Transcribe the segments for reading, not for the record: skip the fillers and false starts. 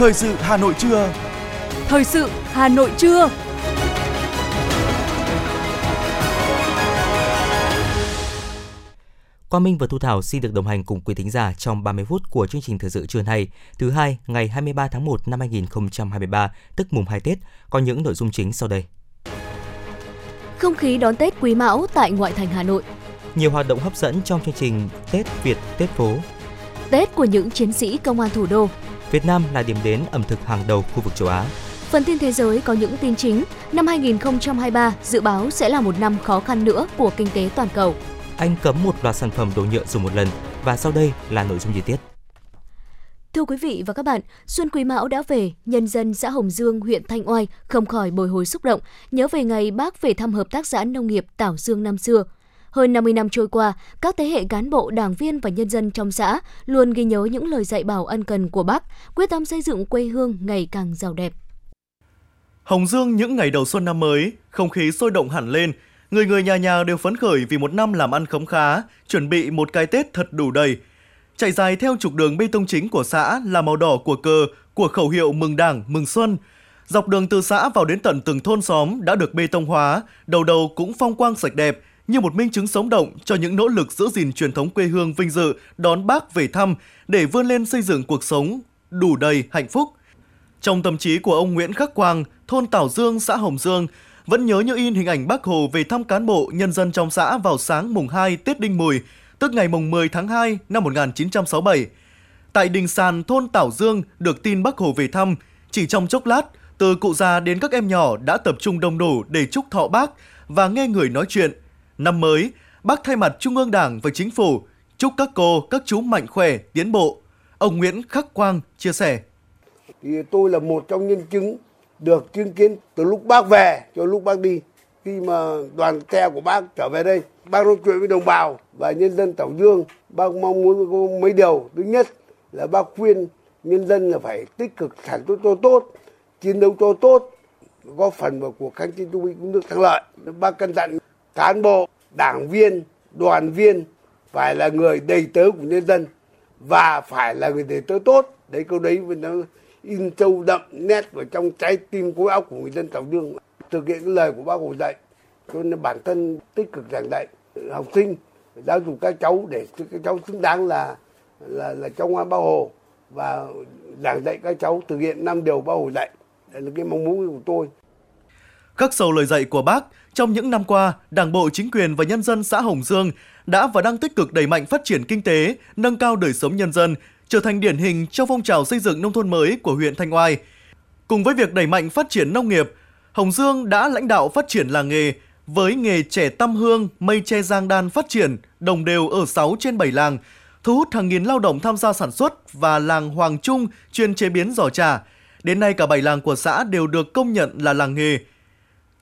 Thời sự Hà Nội trưa. Thời sự Hà Nội trưa. Quang Minh và Thu Thảo xin được đồng hành cùng quý thính giả trong 30 phút của chương trình thời sự trưa nay, thứ Hai, ngày 23 tháng 1 năm 2023, tức mùng 2 Tết, có những nội dung chính sau đây. Không khí đón Tết Quý Mão tại ngoại thành Hà Nội. Nhiều hoạt động hấp dẫn trong chương trình Tết Việt Tết phố. Tết của những chiến sĩ công an thủ đô. Việt Nam là điểm đến ẩm thực hàng đầu khu vực châu Á. Phần tin thế giới có những tin chính. Năm 2023 dự báo sẽ là một năm khó khăn nữa của kinh tế toàn cầu. Anh cấm một loạt sản phẩm đồ nhựa dùng một lần. Và sau đây là nội dung chi tiết. Thưa quý vị và các bạn, Xuân Quý Mão đã về, nhân dân xã Hồng Dương, huyện Thanh Oai không khỏi bồi hồi xúc động, nhớ về ngày Bác về thăm hợp tác xã nông nghiệp Tảo Dương năm xưa. Hơn 50 năm trôi qua, các thế hệ cán bộ, đảng viên và nhân dân trong xã luôn ghi nhớ những lời dạy bảo ân cần của Bác, quyết tâm xây dựng quê hương ngày càng giàu đẹp. Hồng Dương những ngày đầu xuân năm mới, không khí sôi động hẳn lên, người người nhà nhà đều phấn khởi vì một năm làm ăn khấm khá, chuẩn bị một cái Tết thật đủ đầy. Chạy dài theo trục đường bê tông chính của xã là màu đỏ của cờ, của khẩu hiệu mừng Đảng, mừng Xuân. Dọc đường từ xã vào đến tận từng thôn xóm đã được bê tông hóa, đầu đầu cũng phong quang sạch đẹp, như một minh chứng sống động cho những nỗ lực giữ gìn truyền thống quê hương vinh dự đón Bác về thăm để vươn lên xây dựng cuộc sống đủ đầy hạnh phúc. Trong tâm trí của ông Nguyễn Khắc Quang, thôn Tảo Dương, xã Hồng Dương, vẫn nhớ như in hình ảnh Bác Hồ về thăm cán bộ, nhân dân trong xã vào sáng mùng 2 Tết Đinh Mùi, tức ngày mùng 10 tháng 2 năm 1967. Tại đình sàn thôn Tảo Dương được tin Bác Hồ về thăm, chỉ trong chốc lát, từ cụ già đến các em nhỏ đã tập trung đông đủ để chúc thọ Bác và nghe người nói chuyện. Năm mới, Bác thay mặt Trung ương Đảng và Chính phủ chúc các cô, các chú mạnh khỏe, tiến bộ. Ông Nguyễn Khắc Quang chia sẻ. Thì tôi là một trong nhân chứng được chứng kiến từ lúc Bác về cho lúc Bác đi. Khi mà đoàn xe của Bác trở về đây, Bác nói chuyện với đồng bào và nhân dân Tảo Dương. Bác mong muốn có mấy điều. Thứ nhất là Bác khuyên nhân dân là phải tích cực sản xuất cho tốt, chiến đấu cho tốt, góp phần vào cuộc kháng chiến chống Mỹ cũng được thắng lợi. Bác căn dặn cán bộ, đảng viên, đoàn viên phải là người đầy tớ của nhân dân và phải là người đầy tớ tốt. Đấy, câu đấy nó in sâu đậm nét vào trong trái tim khối óc của người dân Tảo Dương. Thực hiện cái lời của Bác Hồ dạy, cho nên bản thân tích cực giảng dạy học sinh, giáo dục các cháu để các cháu xứng đáng là cháu ngoan Bác Hồ và giảng dạy các cháu thực hiện 5 điều Bác Hồ dạy. Đấy là cái mong muốn của tôi. Các sầu lời dạy của Bác, trong những năm qua, Đảng bộ, chính quyền và nhân dân xã Hồng Dương đã và đang tích cực đẩy mạnh phát triển kinh tế, nâng cao đời sống nhân dân, trở thành điển hình trong phong trào xây dựng nông thôn mới của huyện Thanh Oai. Cùng với việc đẩy mạnh phát triển nông nghiệp, Hồng Dương đã lãnh đạo phát triển làng nghề với nghề chè tăm hương, mây tre giang đan phát triển đồng đều ở 6 trên 7 làng, thu hút hàng nghìn lao động tham gia sản xuất và làng Hoàng Trung chuyên chế biến giò trà. Đến nay cả 7 làng của xã đều được công nhận là làng nghề,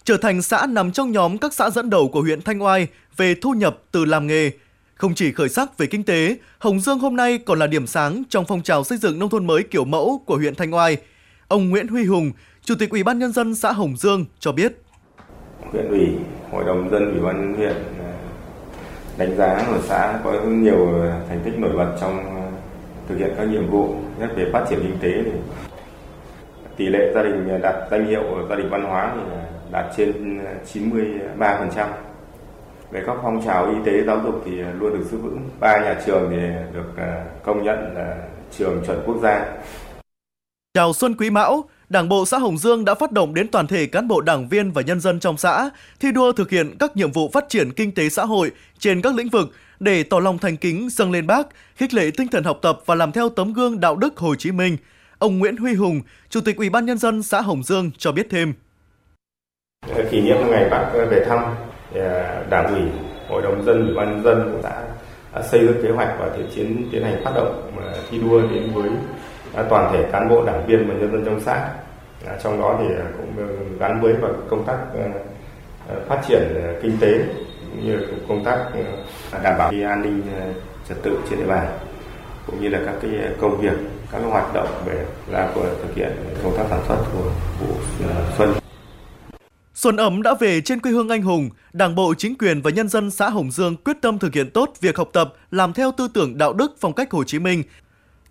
trở thành xã nằm trong nhóm các xã dẫn đầu của huyện Thanh Oai về thu nhập từ làm nghề. Không chỉ khởi sắc về kinh tế, Hồng Dương hôm nay còn là điểm sáng trong phong trào xây dựng nông thôn mới kiểu mẫu của huyện Thanh Oai. Ông Nguyễn Huy Hùng, Chủ tịch Ủy ban Nhân dân xã Hồng Dương cho biết. Huyện ủy, Hội đồng dân, Ủy ban huyện đánh giá ở xã có nhiều thành tích nổi bật trong thực hiện các nhiệm vụ, nhất về phát triển kinh tế. Tỷ lệ gia đình đạt danh hiệu gia đình văn hóa đạt trên 93%. Về các phong trào y tế, giáo dục thì luôn được giữ vững. 3 nhà trường thì được công nhận là trường chuẩn quốc gia. Chào Xuân Quý Mão, Đảng bộ xã Hồng Dương đã phát động đến toàn thể cán bộ, đảng viên và nhân dân trong xã thi đua thực hiện các nhiệm vụ phát triển kinh tế xã hội trên các lĩnh vực để tỏ lòng thành kính dâng lên Bác, khích lệ tinh thần học tập và làm theo tấm gương đạo đức Hồ Chí Minh. Ông Nguyễn Huy Hùng, Chủ tịch Ủy ban Nhân dân xã Hồng Dương cho biết thêm. Kỷ niệm ngày Bác về thăm, Đảng ủy, Hội đồng dân, Ủy ban nhân dân của xã đã xây dựng kế hoạch và tiến hành phát động thi đua đến với toàn thể cán bộ, đảng viên và nhân dân trong xã. Trong đó thì cũng gắn với vào công tác phát triển kinh tế cũng như công tác đảm bảo an ninh trật tự trên địa bàn, cũng như là các cái công việc, các cái hoạt động về thực hiện công tác sản xuất của vụ xuân. Xuân ấm đã về trên quê hương anh hùng, Đảng bộ, chính quyền và nhân dân xã Hồng Dương quyết tâm thực hiện tốt việc học tập, làm theo tư tưởng đạo đức phong cách Hồ Chí Minh,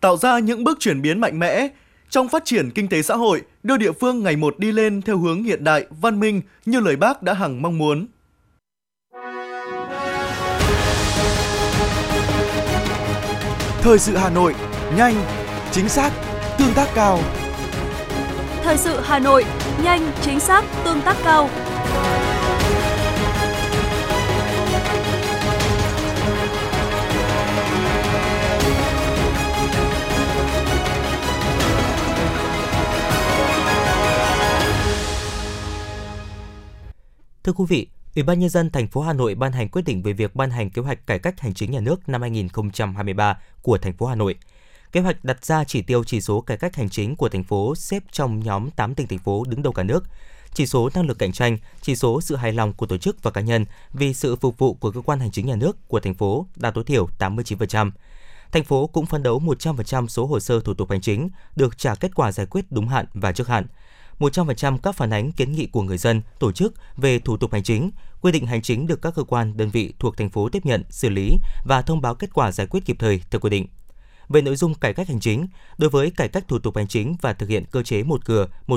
tạo ra những bước chuyển biến mạnh mẽ. Trong phát triển kinh tế xã hội, đưa địa phương ngày một đi lên theo hướng hiện đại, văn minh như lời Bác đã hằng mong muốn. Thời sự Hà Nội, nhanh, chính xác, tương tác cao. Thời sự Hà Nội, nhanh, chính xác, tương tác cao. Thưa quý vị, Ủy ban Nhân dân thành phố Hà Nội ban hành quyết định về việc ban hành kế hoạch cải cách hành chính nhà nước năm 2023 của thành phố Hà Nội. Kế hoạch đặt ra chỉ tiêu chỉ số cải cách hành chính của thành phố xếp trong nhóm 8 tỉnh thành phố đứng đầu cả nước, chỉ số năng lực cạnh tranh, chỉ số sự hài lòng của tổ chức và cá nhân vì sự phục vụ của cơ quan hành chính nhà nước của thành phố đạt tối thiểu 89%. Thành phố cũng phấn đấu 100% số hồ sơ thủ tục hành chính được trả kết quả giải quyết đúng hạn và trước hạn. 100% các phản ánh kiến nghị của người dân, tổ chức về thủ tục hành chính, quy định hành chính được các cơ quan, đơn vị thuộc thành phố tiếp nhận, xử lý và thông báo kết quả giải quyết kịp thời theo quy định. Về nội dung cải cách hành chính, đối với cải cách thủ tục hành chính và thực hiện cơ chế một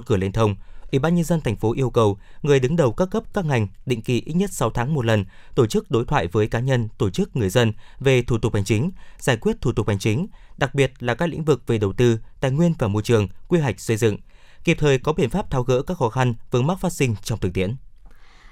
cửa liên thông, Ủy ban Nhân dân thành phố yêu cầu người đứng đầu các cấp các ngành định kỳ ít nhất 6 tháng một lần tổ chức đối thoại với cá nhân, tổ chức, người dân về thủ tục hành chính, giải quyết thủ tục hành chính, đặc biệt là các lĩnh vực về đầu tư, tài nguyên và môi trường, quy hoạch xây dựng, kịp thời có biện pháp tháo gỡ các khó khăn, vướng mắc phát sinh trong thực tiễn.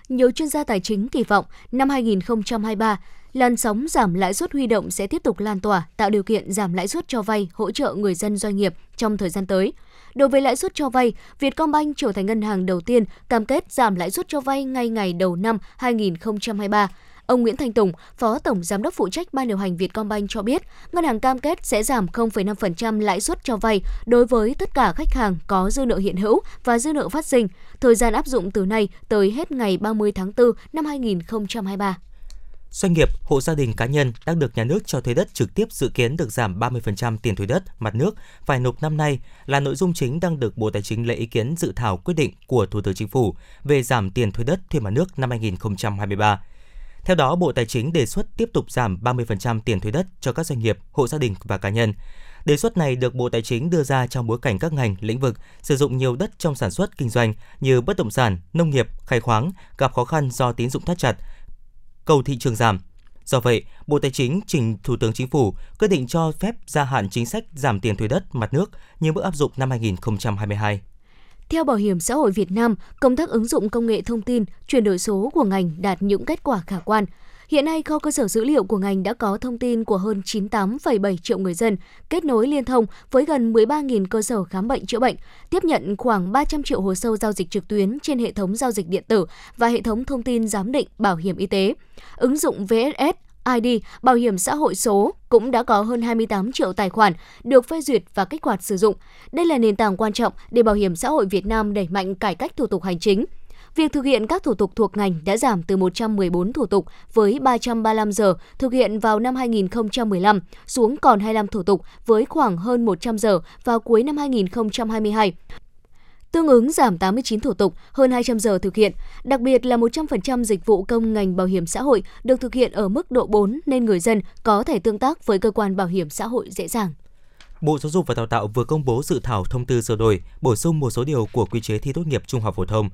Nhiều chuyên gia tài chính kỳ vọng năm 2023, làn sóng giảm lãi suất huy động sẽ tiếp tục lan tỏa, tạo điều kiện giảm lãi suất cho vay, hỗ trợ người dân doanh nghiệp trong thời gian tới. Đối với lãi suất cho vay, Vietcombank trở thành ngân hàng đầu tiên cam kết giảm lãi suất cho vay ngay ngày đầu năm 2023. Ông Nguyễn Thanh Tùng, Phó Tổng Giám đốc phụ trách Ban điều hành Vietcombank cho biết, ngân hàng cam kết sẽ giảm 0,5% lãi suất cho vay đối với tất cả khách hàng có dư nợ hiện hữu và dư nợ phát sinh. Thời gian áp dụng từ nay tới hết ngày 30 tháng 4 năm 2023. Doanh nghiệp, hộ gia đình cá nhân đang được nhà nước cho thuê đất trực tiếp dự kiến được giảm 30% tiền thuê đất, mặt nước phải nộp năm nay là nội dung chính đang được Bộ Tài chính lấy ý kiến dự thảo quyết định của Thủ tướng Chính phủ về giảm tiền thuê đất, thuê mặt nước năm 2023. Theo đó, Bộ Tài chính đề xuất tiếp tục giảm 30% tiền thuế đất cho các doanh nghiệp, hộ gia đình và cá nhân. Đề xuất này được Bộ Tài chính đưa ra trong bối cảnh các ngành, lĩnh vực sử dụng nhiều đất trong sản xuất, kinh doanh như bất động sản, nông nghiệp, khai khoáng gặp khó khăn do tín dụng thắt chặt, cầu thị trường giảm. Do vậy, Bộ Tài chính trình Thủ tướng Chính phủ quyết định cho phép gia hạn chính sách giảm tiền thuế đất, mặt nước như bước áp dụng năm 2022. Theo Bảo hiểm xã hội Việt Nam, công tác ứng dụng công nghệ thông tin, chuyển đổi số của ngành đạt những kết quả khả quan. Hiện nay, kho cơ sở dữ liệu của ngành đã có thông tin của hơn 98,7 triệu người dân, kết nối liên thông với gần 13.000 cơ sở khám bệnh chữa bệnh, tiếp nhận khoảng 300 triệu hồ sơ giao dịch trực tuyến trên hệ thống giao dịch điện tử và hệ thống thông tin giám định bảo hiểm y tế. Ứng dụng VSSID, bảo hiểm xã hội số cũng đã có hơn 28 triệu tài khoản được phê duyệt và kích hoạt sử dụng. Đây là nền tảng quan trọng để Bảo hiểm xã hội Việt Nam đẩy mạnh cải cách thủ tục hành chính. Việc thực hiện các thủ tục thuộc ngành đã giảm từ 114 thủ tục với 335 giờ thực hiện vào năm 2015 xuống còn 25 thủ tục với khoảng hơn 100 giờ vào cuối năm 2022. Tương ứng giảm 89 thủ tục, hơn 200 giờ thực hiện. Đặc biệt là 100% dịch vụ công ngành bảo hiểm xã hội được thực hiện ở mức độ 4 nên người dân có thể tương tác với cơ quan bảo hiểm xã hội dễ dàng. Bộ Giáo dục và Đào tạo vừa công bố dự thảo thông tư sửa đổi, bổ sung một số điều của quy chế thi tốt nghiệp trung học phổ thông.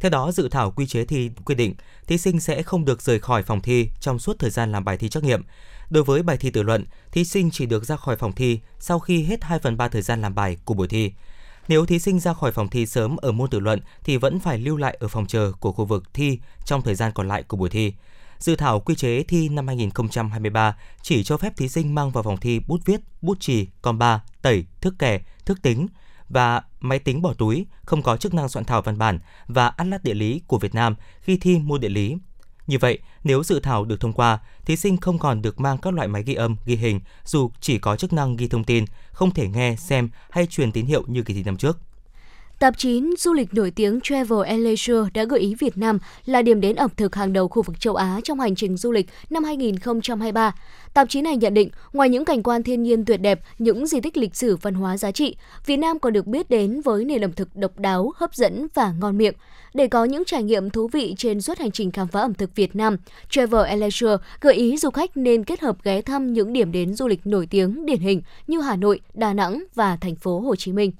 Theo đó, dự thảo quy chế thi quy định thí sinh sẽ không được rời khỏi phòng thi trong suốt thời gian làm bài thi trắc nghiệm. Đối với bài thi tự luận, thí sinh chỉ được ra khỏi phòng thi sau khi hết 2/3 thời gian làm bài của buổi thi. Nếu thí sinh ra khỏi phòng thi sớm ở môn tự luận thì vẫn phải lưu lại ở phòng chờ của khu vực thi trong thời gian còn lại của buổi thi. Dự thảo quy chế thi năm 2023 chỉ cho phép thí sinh mang vào phòng thi bút viết, bút chì, compa, tẩy, thước kẻ, thước tính và máy tính bỏ túi, không có chức năng soạn thảo văn bản và Atlas địa lý của Việt Nam khi thi môn địa lý. Như vậy, nếu dự thảo được thông qua, thí sinh không còn được mang các loại máy ghi âm, ghi hình dù chỉ có chức năng ghi thông tin, không thể nghe, xem hay truyền tín hiệu như kỳ thi năm trước. Tạp chí du lịch nổi tiếng Travel Leisure đã gợi ý Việt Nam là điểm đến ẩm thực hàng đầu khu vực châu Á trong hành trình du lịch năm 2023. Tạp chí này nhận định, ngoài những cảnh quan thiên nhiên tuyệt đẹp, những di tích lịch sử văn hóa giá trị, Việt Nam còn được biết đến với nền ẩm thực độc đáo, hấp dẫn và ngon miệng. Để có những trải nghiệm thú vị trên suốt hành trình khám phá ẩm thực Việt Nam, Travel Leisure gợi ý du khách nên kết hợp ghé thăm những điểm đến du lịch nổi tiếng điển hình như Hà Nội, Đà Nẵng và thành phố Hồ Chí Minh.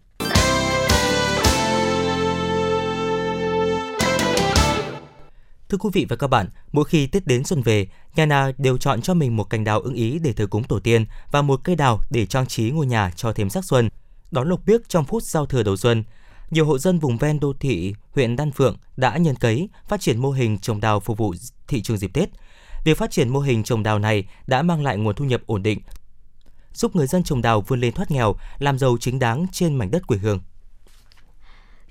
Thưa quý vị và các bạn, mỗi khi Tết đến xuân về, nhà nào đều chọn cho mình một cành đào ưng ý để thờ cúng tổ tiên và một cây đào để trang trí ngôi nhà cho thêm sắc xuân, đón lộc biếc trong phút giao thừa đầu xuân. Nhiều hộ dân vùng ven đô thị huyện Đan Phượng đã nhân cấy, phát triển mô hình trồng đào phục vụ thị trường dịp Tết. Việc phát triển mô hình trồng đào này đã mang lại nguồn thu nhập ổn định, giúp người dân trồng đào vươn lên thoát nghèo, làm giàu chính đáng trên mảnh đất quê hương.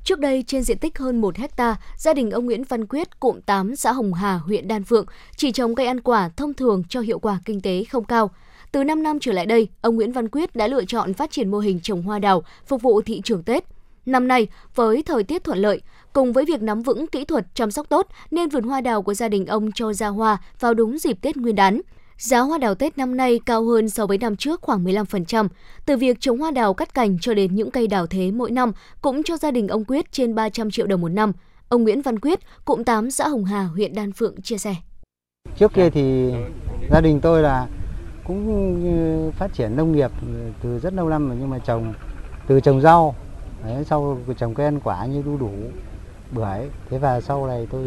Trước đây, trên diện tích hơn 1 hectare, gia đình ông Nguyễn Văn Quyết, cụm 8, xã Hồng Hà, huyện Đan Phượng, chỉ trồng cây ăn quả thông thường cho hiệu quả kinh tế không cao. Từ 5 năm trở lại đây, ông Nguyễn Văn Quyết đã lựa chọn phát triển mô hình trồng hoa đào phục vụ thị trường Tết. Năm nay, với thời tiết thuận lợi, cùng với việc nắm vững kỹ thuật chăm sóc tốt, nên vườn hoa đào của gia đình ông cho ra hoa vào đúng dịp Tết Nguyên đán. Giá hoa đào Tết năm nay cao hơn so với năm trước khoảng 15%. Từ việc trồng hoa đào cắt cành cho đến những cây đào thế mỗi năm cũng cho gia đình ông Quyết trên 300 triệu đồng một năm. Ông Nguyễn Văn Quyết, cụm 8, xã Hồng Hà, huyện Đan Phượng chia sẻ. Trước kia thì gia đình tôi là cũng phát triển nông nghiệp từ rất lâu năm rồi, nhưng mà trồng rau, sau trồng cây ăn quả như đu đủ, bưởi. Thế và sau này tôi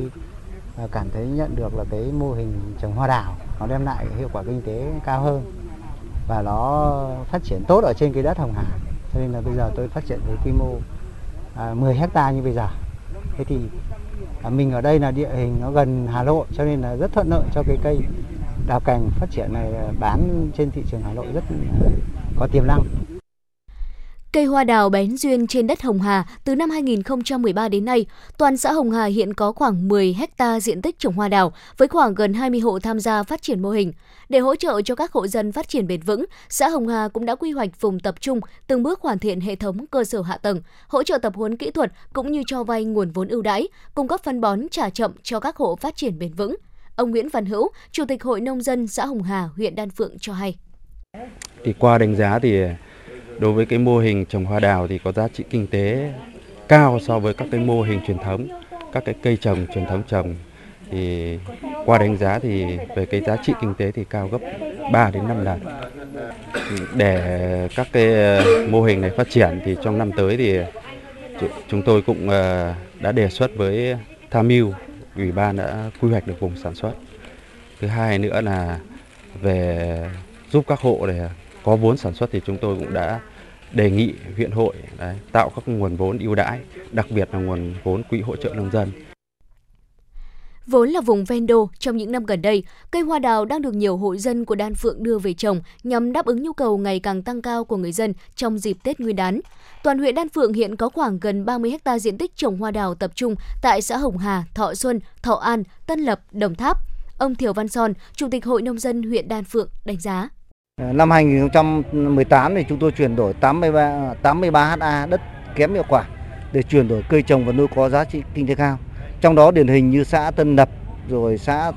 cảm thấy nhận được là cái mô hình trồng hoa đào nó đem lại hiệu quả kinh tế cao hơn và nó phát triển tốt ở trên cái đất Hồng Hà, cho nên là bây giờ tôi phát triển với quy mô 10 hectare như bây giờ. Thế thì mình ở đây là địa hình nó gần Hà Nội, cho nên là rất thuận lợi cho cái cây đào cành phát triển này, bán trên thị trường Hà Nội rất có tiềm năng. Cây hoa đào bén duyên trên đất Hồng Hà từ năm 2013 đến nay, toàn xã Hồng Hà hiện có khoảng 10 hectare diện tích trồng hoa đào với khoảng gần 20 hộ tham gia phát triển mô hình. Để hỗ trợ cho các hộ dân phát triển bền vững, xã Hồng Hà cũng đã quy hoạch vùng tập trung, từng bước hoàn thiện hệ thống cơ sở hạ tầng, hỗ trợ tập huấn kỹ thuật cũng như cho vay nguồn vốn ưu đãi, cung cấp phân bón trả chậm cho các hộ phát triển bền vững. Ông Nguyễn Văn Hữu, Chủ tịch Hội Nông dân xã Hồng Hà, huyện Đan Phượng cho hay. Thì qua đánh giá thì đối với cái mô hình trồng hoa đào thì có giá trị kinh tế cao so với các cái mô hình truyền thống, các cái cây trồng truyền thống trồng. Thì qua đánh giá thì về cái giá trị kinh tế thì cao gấp 3 đến 5 lần. Để các cái mô hình này phát triển thì trong năm tới thì chúng tôi cũng đã đề xuất với tham mưu, Ủy ban đã quy hoạch được vùng sản xuất. Thứ hai nữa là về giúp các hộ để có vốn sản xuất thì chúng tôi cũng đã đề nghị huyện hội tạo các nguồn vốn ưu đãi, đặc biệt là nguồn vốn quỹ hỗ trợ nông dân. Vốn là vùng ven đô, trong những năm gần đây, cây hoa đào đang được nhiều hộ dân của Đan Phượng đưa về trồng nhằm đáp ứng nhu cầu ngày càng tăng cao của người dân trong dịp Tết Nguyên đán. Toàn huyện Đan Phượng hiện có khoảng gần 30 ha diện tích trồng hoa đào tập trung tại xã Hồng Hà, Thọ Xuân, Thọ An, Tân Lập, Đồng Tháp. Ông Thiều Văn Son, Chủ tịch Hội Nông dân huyện Đan Phượng đánh giá. Năm 2018 thì chúng tôi chuyển đổi 83 ha đất kém hiệu quả để chuyển đổi cây trồng và nuôi có giá trị kinh tế cao. Trong đó điển hình như xã Tân Lập, rồi xã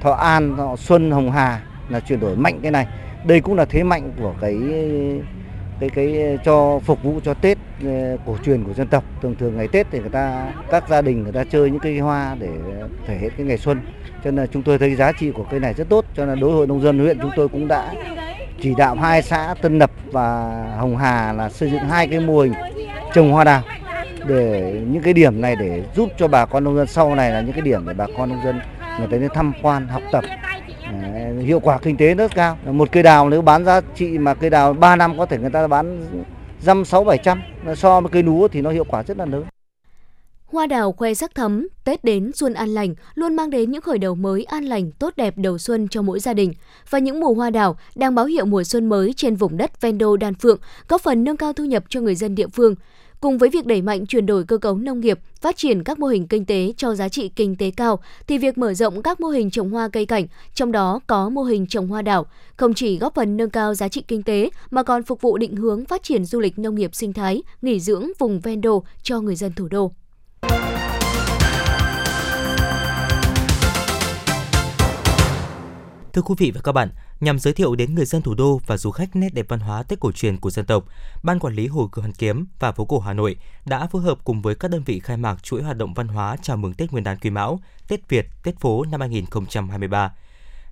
Thọ An, Thọ Xuân, Hồng Hà là chuyển đổi mạnh cái này. Đây cũng là thế mạnh của cái cho phục vụ cho Tết cổ truyền của dân tộc. Thường ngày Tết thì các gia đình người ta chơi những cây hoa để thể hiện cái ngày xuân. Cho nên là chúng tôi thấy giá trị của cây này rất tốt. Cho nên đối với Hội Nông dân huyện chúng tôi cũng đã chỉ đạo 2 xã Tân Lập và Hồng Hà là xây dựng 2 cái mô hình trồng hoa đào, để những cái điểm này để giúp cho bà con nông dân sau này là những cái điểm để bà con nông dân người ta đến tham quan, học tập. Hiệu quả kinh tế rất cao. Một cây đào nếu bán giá trị mà cây đào 3 năm có thể người ta bán 500, 600, 700, so với cây lúa thì nó hiệu quả rất là lớn. Hoa đào khoe sắc thắm, Tết đến xuân an lành luôn mang đến những khởi đầu mới an lành, tốt đẹp đầu xuân cho mỗi gia đình. Và những mùa hoa đào đang báo hiệu mùa xuân mới trên vùng đất ven đô Đan Phượng, góp phần nâng cao thu nhập cho người dân địa phương. Cùng với việc đẩy mạnh chuyển đổi cơ cấu nông nghiệp, phát triển các mô hình kinh tế cho giá trị kinh tế cao, thì việc mở rộng các mô hình trồng hoa cây cảnh, trong đó có mô hình trồng hoa đảo, không chỉ góp phần nâng cao giá trị kinh tế mà còn phục vụ định hướng phát triển du lịch nông nghiệp sinh thái, nghỉ dưỡng vùng ven đô cho người dân thủ đô. Thưa quý vị và các bạn, nhằm giới thiệu đến người dân thủ đô và du khách nét đẹp văn hóa Tết cổ truyền của dân tộc, Ban Quản lý Hồ Hoàn Kiếm và Phố Cổ Hà Nội đã phối hợp cùng với các đơn vị khai mạc chuỗi hoạt động văn hóa chào mừng Tết Nguyên đán Quý Mão, Tết Việt, Tết phố năm 2023.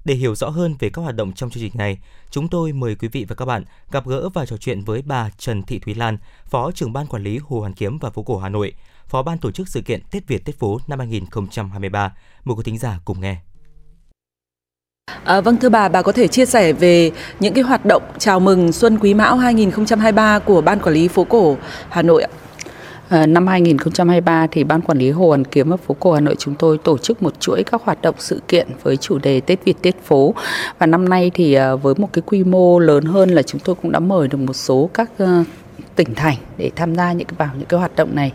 Để hiểu rõ hơn về các hoạt động trong chương trình này, chúng tôi mời quý vị và các bạn gặp gỡ và trò chuyện với bà Trần Thị Thúy Lan, Phó trưởng Ban Quản lý Hồ Hoàn Kiếm và Phố Cổ Hà Nội. Phó ban tổ chức sự kiện Tết Việt Tết phố năm 2023. Mời quý thính giả cùng nghe. Vâng, thưa bà có thể chia sẻ về những cái hoạt động chào mừng Xuân Quý Mão 2023 của Ban Quản lý Phố Cổ Hà Nội ạ? Năm 2023 thì Ban Quản lý Hồ Hoàn Kiếm và Phố Cổ Hà Nội chúng tôi tổ chức một chuỗi các hoạt động sự kiện với chủ đề Tết Việt Tết phố. Và năm nay thì với một cái quy mô lớn hơn là chúng tôi cũng đã mời được một số các tỉnh thành để tham gia vào những cái hoạt động này.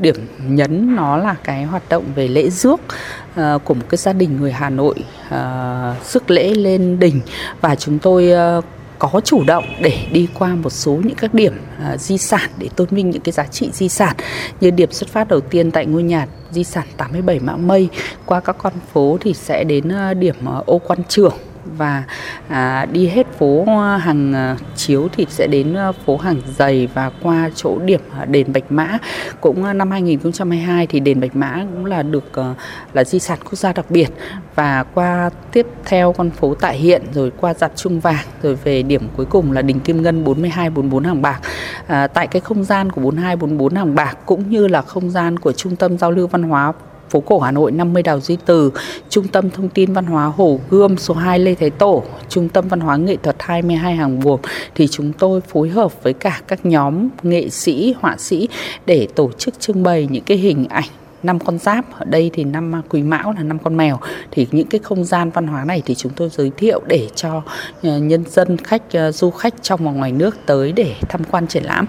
Điểm nhấn nó là cái hoạt động về lễ rước của một cái gia đình người Hà Nội rước lễ lên đình, và chúng tôi có chủ động để đi qua một số những các điểm di sản để tôn vinh những cái giá trị di sản, như điểm xuất phát đầu tiên tại ngôi nhà di sản 87 Mã Mây, qua các con phố thì sẽ đến điểm Ô Quan Trường, và đi hết phố Hàng Chiếu thì sẽ đến phố Hàng Giày và qua chỗ điểm đền Bạch Mã. Cũng năm 2022 thì đền Bạch Mã cũng là được là di sản quốc gia đặc biệt, và qua tiếp theo con phố Tại Hiện, rồi qua rạp Chuông Vàng, rồi về điểm cuối cùng là đình Kim Ngân 4244 Hàng Bạc. Tại cái không gian của 4244 Hàng Bạc cũng như là không gian của Trung tâm Giao lưu Văn hóa Phố Cổ Hà Nội 50 Đào Duy Từ, Trung tâm Thông tin Văn hóa Hồ Gươm số 2 Lê Thái Tổ, Trung tâm Văn hóa Nghệ thuật 22 Hàng Buồm, thì chúng tôi phối hợp với cả các nhóm nghệ sĩ, họa sĩ để tổ chức trưng bày những cái hình ảnh 5 con giáp. Ở đây thì năm Quý Mão là 5 con mèo, thì những cái không gian văn hóa này thì chúng tôi giới thiệu để cho nhân dân, du khách trong và ngoài nước tới để tham quan triển lãm.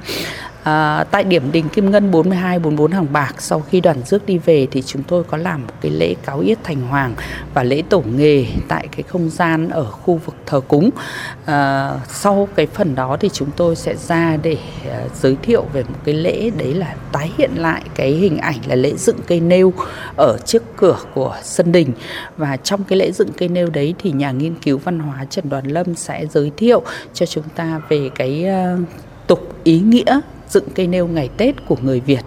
Tại điểm đình Kim Ngân 4244 Hàng Bạc, sau khi đoàn rước đi về thì chúng tôi có làm một cái lễ cáo yết thành hoàng và lễ tổ nghề tại cái không gian ở khu vực thờ cúng. Sau cái phần đó thì chúng tôi sẽ ra để giới thiệu về một cái lễ, đấy là tái hiện lại cái hình ảnh là lễ dựng cây nêu ở trước cửa của sân đình. Và trong cái lễ dựng cây nêu đấy thì nhà nghiên cứu văn hóa Trần Đoàn Lâm sẽ giới thiệu cho chúng ta về cái tục ý nghĩa dựng cây nêu ngày Tết của người Việt.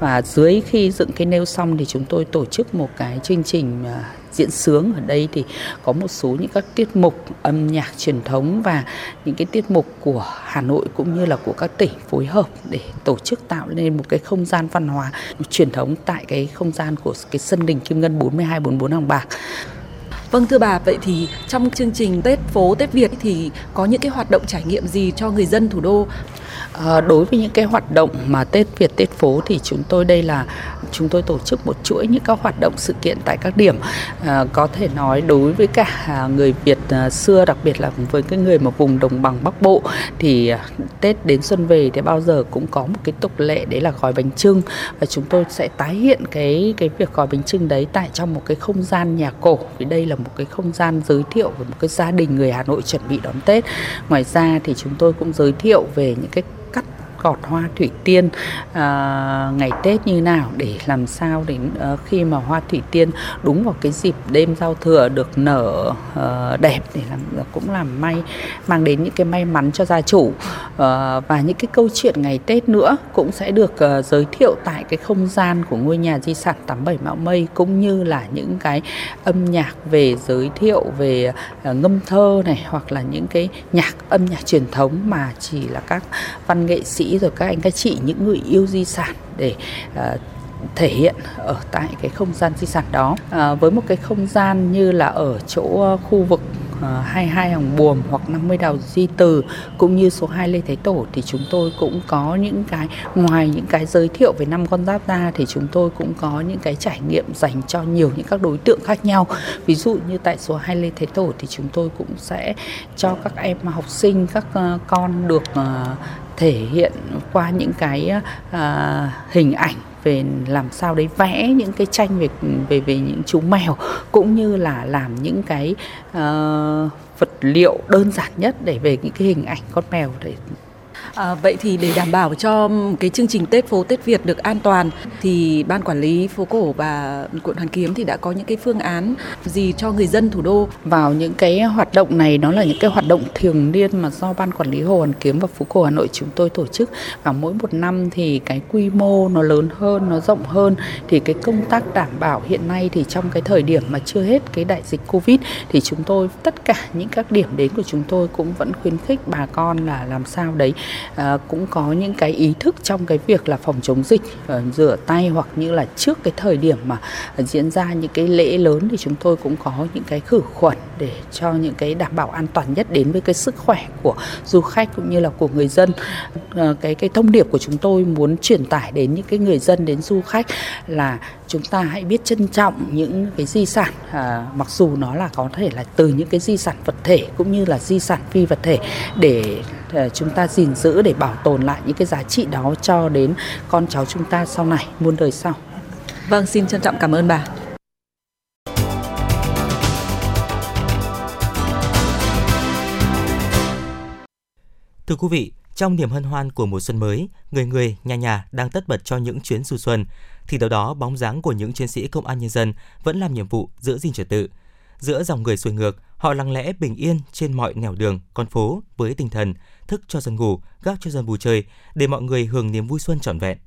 Và dưới khi dựng cây nêu xong thì chúng tôi tổ chức một cái chương trình diễn sướng. Ở đây thì có một số những các tiết mục âm nhạc truyền thống và những cái tiết mục của Hà Nội cũng như là của các tỉnh phối hợp để tổ chức tạo nên một cái không gian văn hóa truyền thống tại cái không gian của cái sân đình Kim Ngân 4244 Hàng Bạc. Vâng, thưa bà, vậy thì trong chương trình Tết phố Tết Việt thì có những cái hoạt động trải nghiệm gì cho người dân thủ đô? Đối với những cái hoạt động mà Tết Việt Tết phố thì chúng tôi tổ chức một chuỗi những các hoạt động sự kiện tại các điểm. Có thể nói đối với cả người Việt xưa, đặc biệt là với cái người mà vùng đồng bằng Bắc Bộ, thì Tết đến xuân về thì bao giờ cũng có một cái tục lệ, đấy là gói bánh chưng, và chúng tôi sẽ tái hiện cái việc gói bánh chưng đấy tại trong một cái không gian nhà cổ, vì đây là một cái không gian giới thiệu về một cái gia đình người Hà Nội chuẩn bị đón Tết. Ngoài ra thì chúng tôi cũng giới thiệu về những cái cắt gọt hoa thủy tiên ngày Tết như nào, để làm sao đến khi mà hoa thủy tiên đúng vào cái dịp đêm giao thừa được nở đẹp, để mang đến những cái may mắn cho gia chủ. Và những cái câu chuyện ngày Tết nữa cũng sẽ được giới thiệu tại cái không gian của ngôi nhà di sản 87 Mão Mây, cũng như là những cái âm nhạc về giới thiệu về ngâm thơ này, hoặc là những cái âm nhạc truyền thống mà chỉ là các văn nghệ sĩ rồi các anh các chị, những người yêu di sản để thể hiện ở tại cái không gian di sản đó. Với một cái không gian như là ở chỗ khu vực 22 Hàng Buồm hoặc 50 Đào Duy Từ cũng như số 2 Lê Thái Tổ, thì chúng tôi cũng có những cái, ngoài những cái giới thiệu về 5 con giáp ra, thì chúng tôi cũng có những cái trải nghiệm dành cho nhiều những các đối tượng khác nhau. Ví dụ như tại số 2 Lê Thái Tổ thì chúng tôi cũng sẽ cho các em học sinh, các con được thể hiện qua những cái hình ảnh về làm sao đấy vẽ những cái tranh về những chú mèo, cũng như là làm những cái vật liệu đơn giản nhất để về những cái hình ảnh con mèo để. Vậy thì để đảm bảo cho cái chương trình Tết phố Tết Việt được an toàn thì Ban Quản lý Phố Cổ và quận Hoàn Kiếm thì đã có những cái phương án gì cho người dân thủ đô? Vào những cái hoạt động này, nó là những cái hoạt động thường niên mà do Ban Quản lý Hồ Hoàn Kiếm và Phố Cổ Hà Nội chúng tôi tổ chức, và mỗi một năm thì cái quy mô nó lớn hơn, nó rộng hơn, thì cái công tác đảm bảo hiện nay thì trong cái thời điểm mà chưa hết cái đại dịch Covid thì chúng tôi tất cả những các điểm đến của chúng tôi cũng vẫn khuyến khích bà con là làm sao đấy cũng có những cái ý thức trong cái việc là phòng chống dịch, rửa tay, hoặc như là trước cái thời điểm mà diễn ra những cái lễ lớn thì chúng tôi cũng có những cái khử khuẩn để cho những cái đảm bảo an toàn nhất đến với cái sức khỏe của du khách cũng như là của người dân. Cái thông điệp của chúng tôi muốn truyền tải đến những cái người dân, đến du khách là chúng ta hãy biết trân trọng những cái di sản, mặc dù nó là có thể là từ những cái di sản vật thể cũng như là di sản phi vật thể, để chúng ta gìn giữ, để bảo tồn lại những cái giá trị đó cho đến con cháu chúng ta sau này, muôn đời sau. Vâng, xin trân trọng cảm ơn bà. Thưa quý vị, trong niềm hân hoan của mùa xuân mới, người người, nhà nhà đang tất bật cho những chuyến du xuân, thì đâu đó bóng dáng của những chiến sĩ công an nhân dân vẫn làm nhiệm vụ giữ gìn trật tự. Giữa dòng người xuôi ngược, họ lặng lẽ bình yên trên mọi nẻo đường, con phố với tinh thần thức cho dân ngủ, gác cho dân vui chơi, để mọi người hưởng niềm vui xuân trọn vẹn.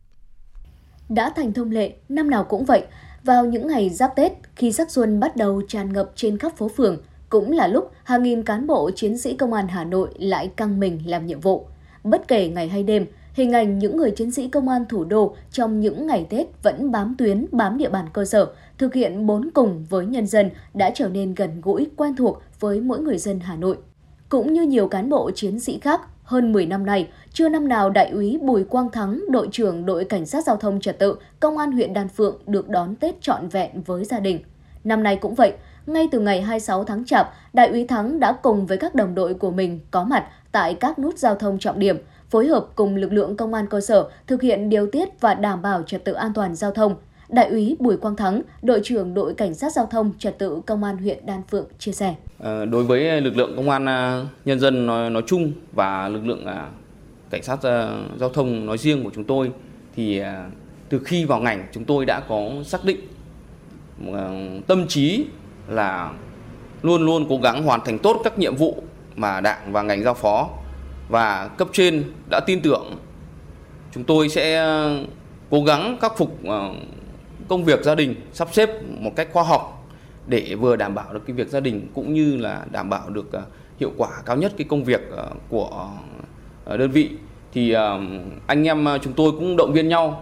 Đã thành thông lệ, năm nào cũng vậy, vào những ngày giáp Tết, khi sắc xuân bắt đầu tràn ngập trên các phố phường, cũng là lúc hàng nghìn cán bộ chiến sĩ công an Hà Nội lại căng mình làm nhiệm vụ. Bất kể ngày hay đêm, hình ảnh những người chiến sĩ công an thủ đô trong những ngày Tết vẫn bám tuyến, bám địa bàn cơ sở, thực hiện bốn cùng với nhân dân đã trở nên gần gũi, quen thuộc với mỗi người dân Hà Nội. Cũng như nhiều cán bộ chiến sĩ khác, hơn 10 năm nay, chưa năm nào Đại úy Bùi Quang Thắng, đội trưởng đội Cảnh sát Giao thông Trật tự, Công an huyện Đan Phượng được đón Tết trọn vẹn với gia đình. Năm nay cũng vậy, ngay từ ngày 26 tháng Chạp, Đại úy Thắng đã cùng với các đồng đội của mình có mặt tại các nút giao thông trọng điểm, phối hợp cùng lực lượng công an cơ sở thực hiện điều tiết và đảm bảo trật tự an toàn giao thông. Đại úy Bùi Quang Thắng, đội trưởng đội Cảnh sát Giao thông Trật tự Công an huyện Đan Phượng chia sẻ. Đối với lực lượng công an nhân dân nói chung và lực lượng cảnh sát giao thông nói riêng của chúng tôi, thì từ khi vào ngành chúng tôi đã có xác định tâm trí là luôn luôn cố gắng hoàn thành tốt các nhiệm vụ mà Đảng và ngành giao phó và cấp trên đã tin tưởng. Chúng tôi sẽ cố gắng khắc phục công việc gia đình, sắp xếp một cách khoa học để vừa đảm bảo được cái việc gia đình cũng như là đảm bảo được hiệu quả cao nhất cái công việc của đơn vị. Thì anh em chúng tôi cũng động viên nhau,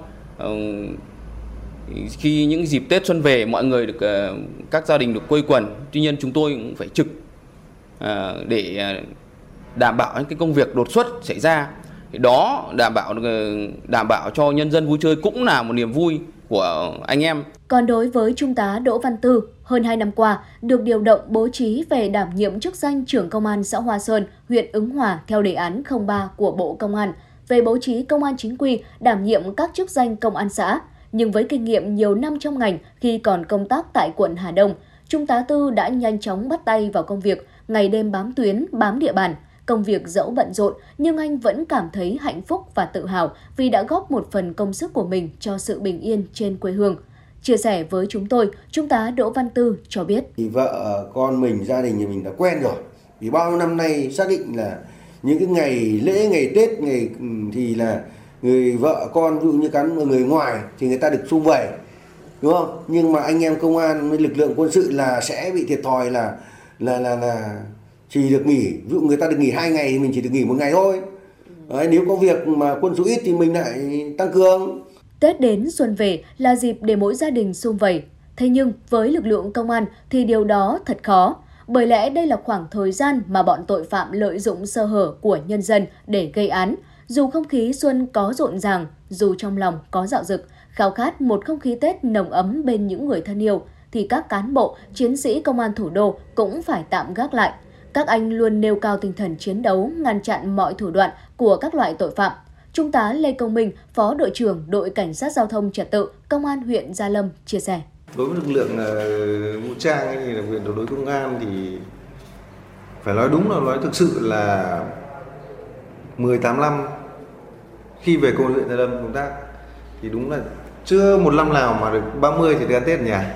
khi những dịp Tết xuân về mọi người được, các gia đình được quây quần, tuy nhiên chúng tôi cũng phải trực để đảm bảo những cái công việc đột xuất xảy ra. Đó đảm bảo cho nhân dân vui chơi cũng là một niềm vui của anh em. Còn đối với Trung tá Đỗ Văn Tư, hơn 2 năm qua được điều động bố trí về đảm nhiệm chức danh trưởng công an xã Hoa Sơn, huyện Ứng Hòa theo đề án 03 của Bộ Công an về bố trí công an chính quy đảm nhiệm các chức danh công an xã. Nhưng với kinh nghiệm nhiều năm trong ngành khi còn công tác tại quận Hà Đông, Trung tá Tư đã nhanh chóng bắt tay vào công việc, ngày đêm bám tuyến, bám địa bàn. Công việc dẫu bận rộn nhưng anh vẫn cảm thấy hạnh phúc và tự hào vì đã góp một phần công sức của mình cho sự bình yên trên quê hương. Chia sẻ với chúng tôi, Trung tá Đỗ Văn Tư cho biết. Thì vợ, con mình, gia đình thì mình đã quen rồi. Vì bao năm nay xác định là những cái ngày lễ, ngày Tết, ngày thì là người vợ con, ví dụ như người ngoài thì người ta được sum vầy, đúng không? Nhưng mà anh em công an với lực lượng quân sự là sẽ bị thiệt thòi là chỉ được nghỉ, ví dụ người ta được nghỉ 2 ngày thì mình chỉ được nghỉ 1 ngày thôi. Đấy, nếu có việc mà quân số ít thì mình lại tăng cường. Tết đến xuân về là dịp để mỗi gia đình sum vầy. Thế nhưng với lực lượng công an thì điều đó thật khó. Bởi lẽ đây là khoảng thời gian mà bọn tội phạm lợi dụng sơ hở của nhân dân để gây án. Dù không khí xuân có rộn ràng, dù trong lòng có dạo dực, khao khát một không khí Tết nồng ấm bên những người thân yêu, thì các cán bộ, chiến sĩ công an thủ đô cũng phải tạm gác lại. Các anh luôn nêu cao tinh thần chiến đấu, ngăn chặn mọi thủ đoạn của các loại tội phạm. Trung tá Lê Công Minh, Phó đội trưởng đội Cảnh sát Giao thông Trật tự, Công an huyện Gia Lâm chia sẻ. Đối với lực lượng vũ trang thì đặc biệt đối với công an thì phải nói đúng là nói thực sự là 18 năm khi về công an huyện Gia Lâm công tác thì đúng là chưa một năm nào mà được 30 thì được ăn Tết ở nhà.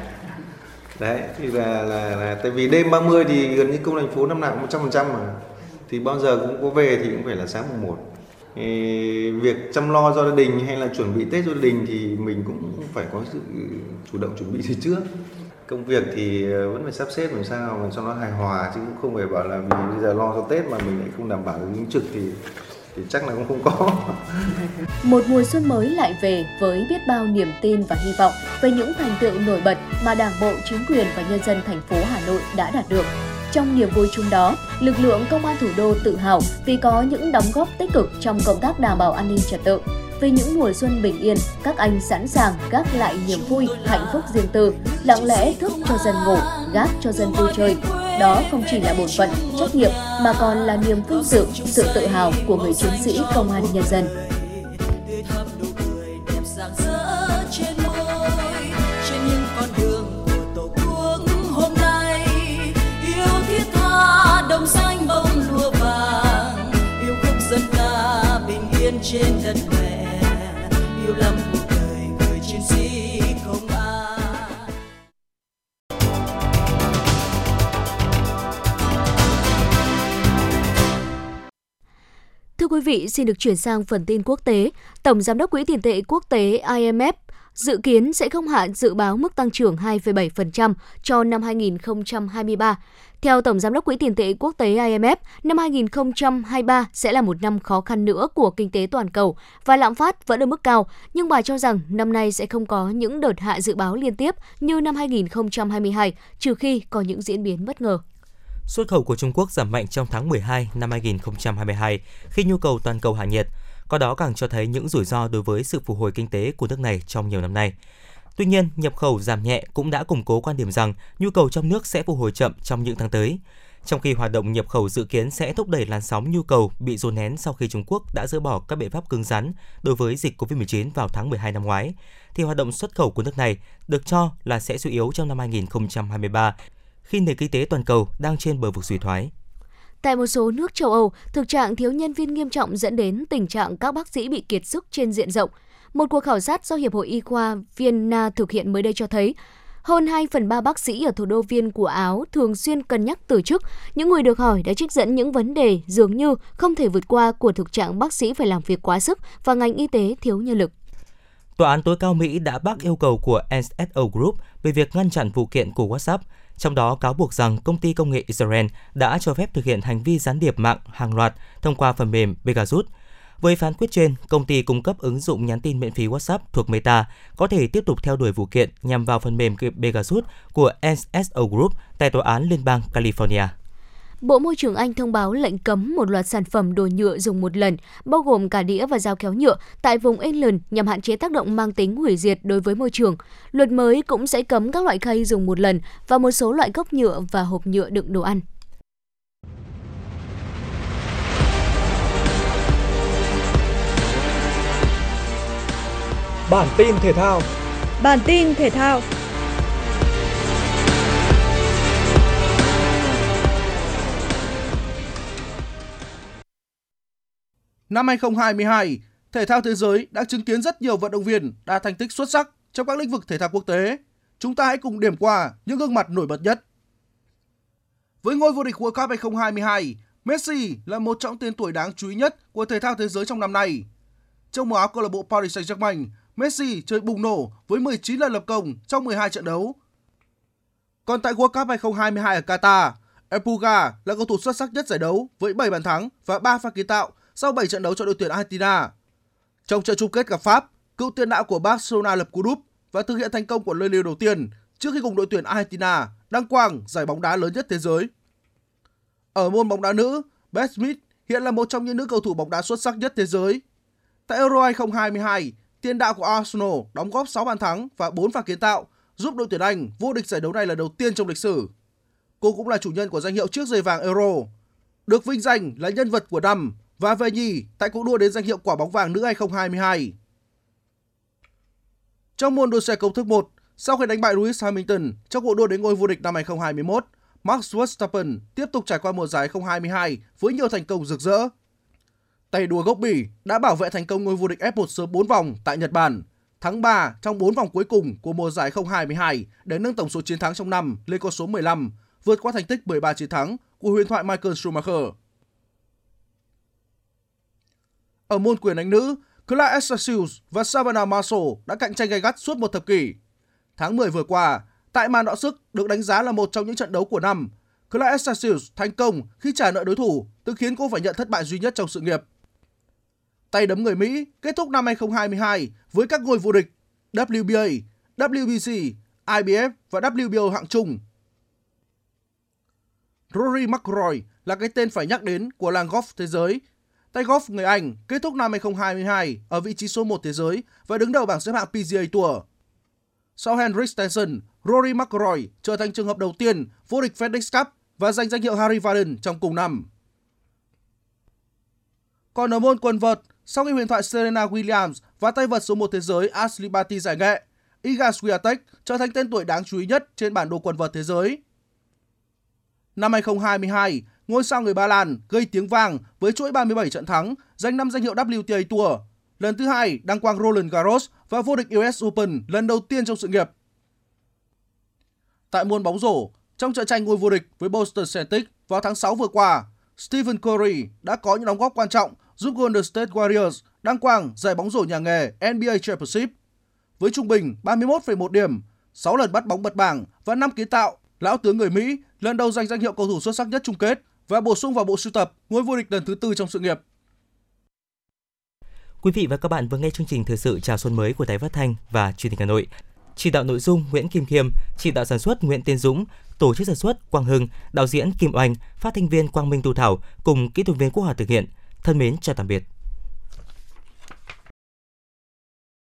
Đấy, thì là tại vì đêm 30 thì gần như công an thành phố năm nào cũng 100% mà. Thì bao giờ cũng có về thì cũng phải là sáng mùng 1. Việc chăm lo cho gia đình hay là chuẩn bị Tết cho gia đình thì mình cũng phải có sự chủ động chuẩn bị từ trước. Công việc thì vẫn phải sắp xếp làm sao mà cho nó hài hòa, chứ cũng không phải bảo là mình bây giờ lo cho Tết mà mình lại không đảm bảo được ứng trực thì thì chắc là cũng không có. Một mùa xuân mới lại về với biết bao niềm tin và hy vọng về những thành tựu nổi bật mà Đảng bộ, chính quyền và nhân dân thành phố Hà Nội đã đạt được. Trong niềm vui chung đó, lực lượng công an thủ đô tự hào vì có những đóng góp tích cực trong công tác đảm bảo an ninh trật tự. Với những mùa xuân bình yên, các anh sẵn sàng gác lại niềm vui, hạnh phúc riêng tư, lặng lẽ thức cho dân ngủ, gác cho dân vui chơi. Đó không chỉ là bổn phận, trách nhiệm mà còn là niềm vinh dự, sự tự hào của người chiến sĩ công an nhân dân. Trên đất mẹ yêu lắm cuộc đời người chiến sĩ công an. Thưa quý vị, xin được chuyển sang phần tin quốc tế. Tổng giám đốc Quỹ tiền tệ quốc tế IMF dự kiến sẽ không hạ dự báo mức tăng trưởng 2,7% cho năm 2023. Theo Tổng Giám đốc Quỹ tiền tệ quốc tế IMF, năm 2023 sẽ là một năm khó khăn nữa của kinh tế toàn cầu và lạm phát vẫn ở mức cao, nhưng bà cho rằng năm nay sẽ không có những đợt hạ dự báo liên tiếp như năm 2022, trừ khi có những diễn biến bất ngờ. Xuất khẩu của Trung Quốc giảm mạnh trong tháng 12 năm 2022 khi nhu cầu toàn cầu hạ nhiệt. Qua đó càng cho thấy những rủi ro đối với sự phục hồi kinh tế của nước này trong nhiều năm nay. Tuy nhiên, nhập khẩu giảm nhẹ cũng đã củng cố quan điểm rằng nhu cầu trong nước sẽ phục hồi chậm trong những tháng tới. Trong khi hoạt động nhập khẩu dự kiến sẽ thúc đẩy làn sóng nhu cầu bị dồn nén sau khi Trung Quốc đã dỡ bỏ các biện pháp cứng rắn đối với dịch COVID-19 vào tháng 12 năm ngoái, thì hoạt động xuất khẩu của nước này được cho là sẽ suy yếu trong năm 2023, khi nền kinh tế toàn cầu đang trên bờ vực suy thoái. Tại một số nước châu Âu, thực trạng thiếu nhân viên nghiêm trọng dẫn đến tình trạng các bác sĩ bị kiệt sức trên diện rộng. Một cuộc khảo sát do Hiệp hội Y khoa Vienna thực hiện mới đây cho thấy, hơn 2/3 bác sĩ ở thủ đô Viên của Áo thường xuyên cân nhắc từ chức. Những người được hỏi đã trích dẫn những vấn đề dường như không thể vượt qua của thực trạng bác sĩ phải làm việc quá sức và ngành y tế thiếu nhân lực. Tòa án tối cao Mỹ đã bác yêu cầu của NSO Group về việc ngăn chặn vụ kiện của WhatsApp, trong đó cáo buộc rằng công ty công nghệ Israel đã cho phép thực hiện hành vi gián điệp mạng hàng loạt thông qua phần mềm Pegasus. Với phán quyết trên, công ty cung cấp ứng dụng nhắn tin miễn phí WhatsApp thuộc Meta có thể tiếp tục theo đuổi vụ kiện nhằm vào phần mềm Pegasus của NSO Group tại tòa án liên bang California. Bộ Môi trường Anh thông báo lệnh cấm một loạt sản phẩm đồ nhựa dùng một lần, bao gồm cả đĩa và dao kéo nhựa, tại vùng England nhằm hạn chế tác động mang tính hủy diệt đối với môi trường. Luật mới cũng sẽ cấm các loại khay dùng một lần và một số loại cốc nhựa và hộp nhựa đựng đồ ăn. Bản tin thể thao. Năm 2022, thể thao thế giới đã chứng kiến rất nhiều vận động viên đạt thành tích xuất sắc trong các lĩnh vực thể thao quốc tế. Chúng ta hãy cùng điểm qua những gương mặt nổi bật nhất. Với ngôi vô địch World Cup 2022, Messi là một trong tên tuổi đáng chú ý nhất của thể thao thế giới trong năm nay. Trong màu áo câu lạc bộ Paris Saint-Germain, Messi chơi bùng nổ với 19 lần lập công trong 12 trận đấu. Còn tại World Cup 2022 ở Qatar, Epuga là cầu thủ xuất sắc nhất giải đấu với 7 bàn thắng và 3 pha kiến tạo sau 7 trận đấu cho đội tuyển Argentina. Trong trận chung kết gặp Pháp, cựu tiền đạo của Barcelona lập cú đúp và thực hiện thành công của lời liều đầu tiên trước khi cùng đội tuyển Argentina đăng quang giải bóng đá lớn nhất thế giới. Ở môn bóng đá nữ, Beth Smith hiện là một trong những nữ cầu thủ bóng đá xuất sắc nhất thế giới. Tại Euro 2022, tiền đạo của Arsenal đóng góp 6 bàn thắng và 4 pha kiến tạo, giúp đội tuyển Anh vô địch giải đấu này lần đầu tiên trong lịch sử. Cô cũng là chủ nhân của danh hiệu chiếc giày vàng Euro, được vinh danh là nhân vật của năm và về nhì tại cuộc đua đến danh hiệu quả bóng vàng nữ 2022. Trong môn đua xe công thức 1, sau khi đánh bại Lewis Hamilton trong cuộc đua đến ngôi vô địch năm 2021, Max Verstappen tiếp tục trải qua mùa giải 2022 với nhiều thành công rực rỡ. Tay đua gốc Bỉ đã bảo vệ thành công ngôi vô địch F1 sớm 4 vòng tại Nhật Bản, thắng 3 trong 4 vòng cuối cùng của mùa giải 2022 để nâng tổng số chiến thắng trong năm lên con số 15, vượt qua thành tích 13 chiến thắng của huyền thoại Michael Schumacher. Ở môn quyền đánh nữ, Claesasius và Savannah Marshall đã cạnh tranh gay gắt suốt một thập kỷ. Tháng 10 vừa qua, tại màn đọ sức được đánh giá là một trong những trận đấu của năm, Claesasius thành công khi trả nợ đối thủ, từng khiến cô phải nhận thất bại duy nhất trong sự nghiệp. tay đấm người Mỹ kết thúc năm 2022 với các ngôi vô địch WBA, WBC, IBF và WBO hạng chung. Rory McIlroy là cái tên phải nhắc đến của làng golf thế giới. Tay golf người Anh kết thúc năm 2022 ở vị trí số 1 thế giới và đứng đầu bảng xếp hạng PGA Tour. Sau Henrik Stenson, Rory McIlroy trở thành trường hợp đầu tiên vô địch FedEx Cup và giành danh hiệu Harry Warden trong cùng năm. Còn ở môn quần vợt, sau khi huyền thoại Serena Williams và tay vợt số 1 thế giới Ashley Barty giải nghệ, Iga Swiatek trở thành tên tuổi đáng chú ý nhất trên bản đồ quần vợt thế giới. Năm 2022, ngôi sao người Ba Lan gây tiếng vang với chuỗi 37 trận thắng, giành 5 danh hiệu WTA Tour, lần thứ 2 đăng quang Roland Garros và vô địch US Open lần đầu tiên trong sự nghiệp. Tại môn bóng rổ, trong trận tranh ngôi vô địch với Boston Celtics vào tháng 6 vừa qua, Stephen Curry đã có những đóng góp quan trọng giúp Golden State Warriors đăng quang giải bóng rổ nhà nghề NBA Championship. Với trung bình 31,1 điểm, 6 lần bắt bóng bật bảng và 5 kiến tạo, lão tướng người Mỹ lần đầu giành danh hiệu cầu thủ xuất sắc nhất chung kết và bổ sung vào bộ sưu tập ngôi vô địch lần thứ 4 trong sự nghiệp. Quý vị và các bạn vừa nghe chương trình thời sự chào xuân mới của Đài Phát thanh và Truyền hình Hà Nội. Chỉ đạo nội dung Nguyễn Kim Khiêm, chỉ đạo sản xuất Nguyễn Tiến Dũng, tổ chức sản xuất Quang Hưng, đạo diễn Kim Oanh, phát thanh viên Quang Minh Thu Thảo cùng kỹ thuật viên Quốc Hòa thực hiện. Thân mến chào tạm biệt.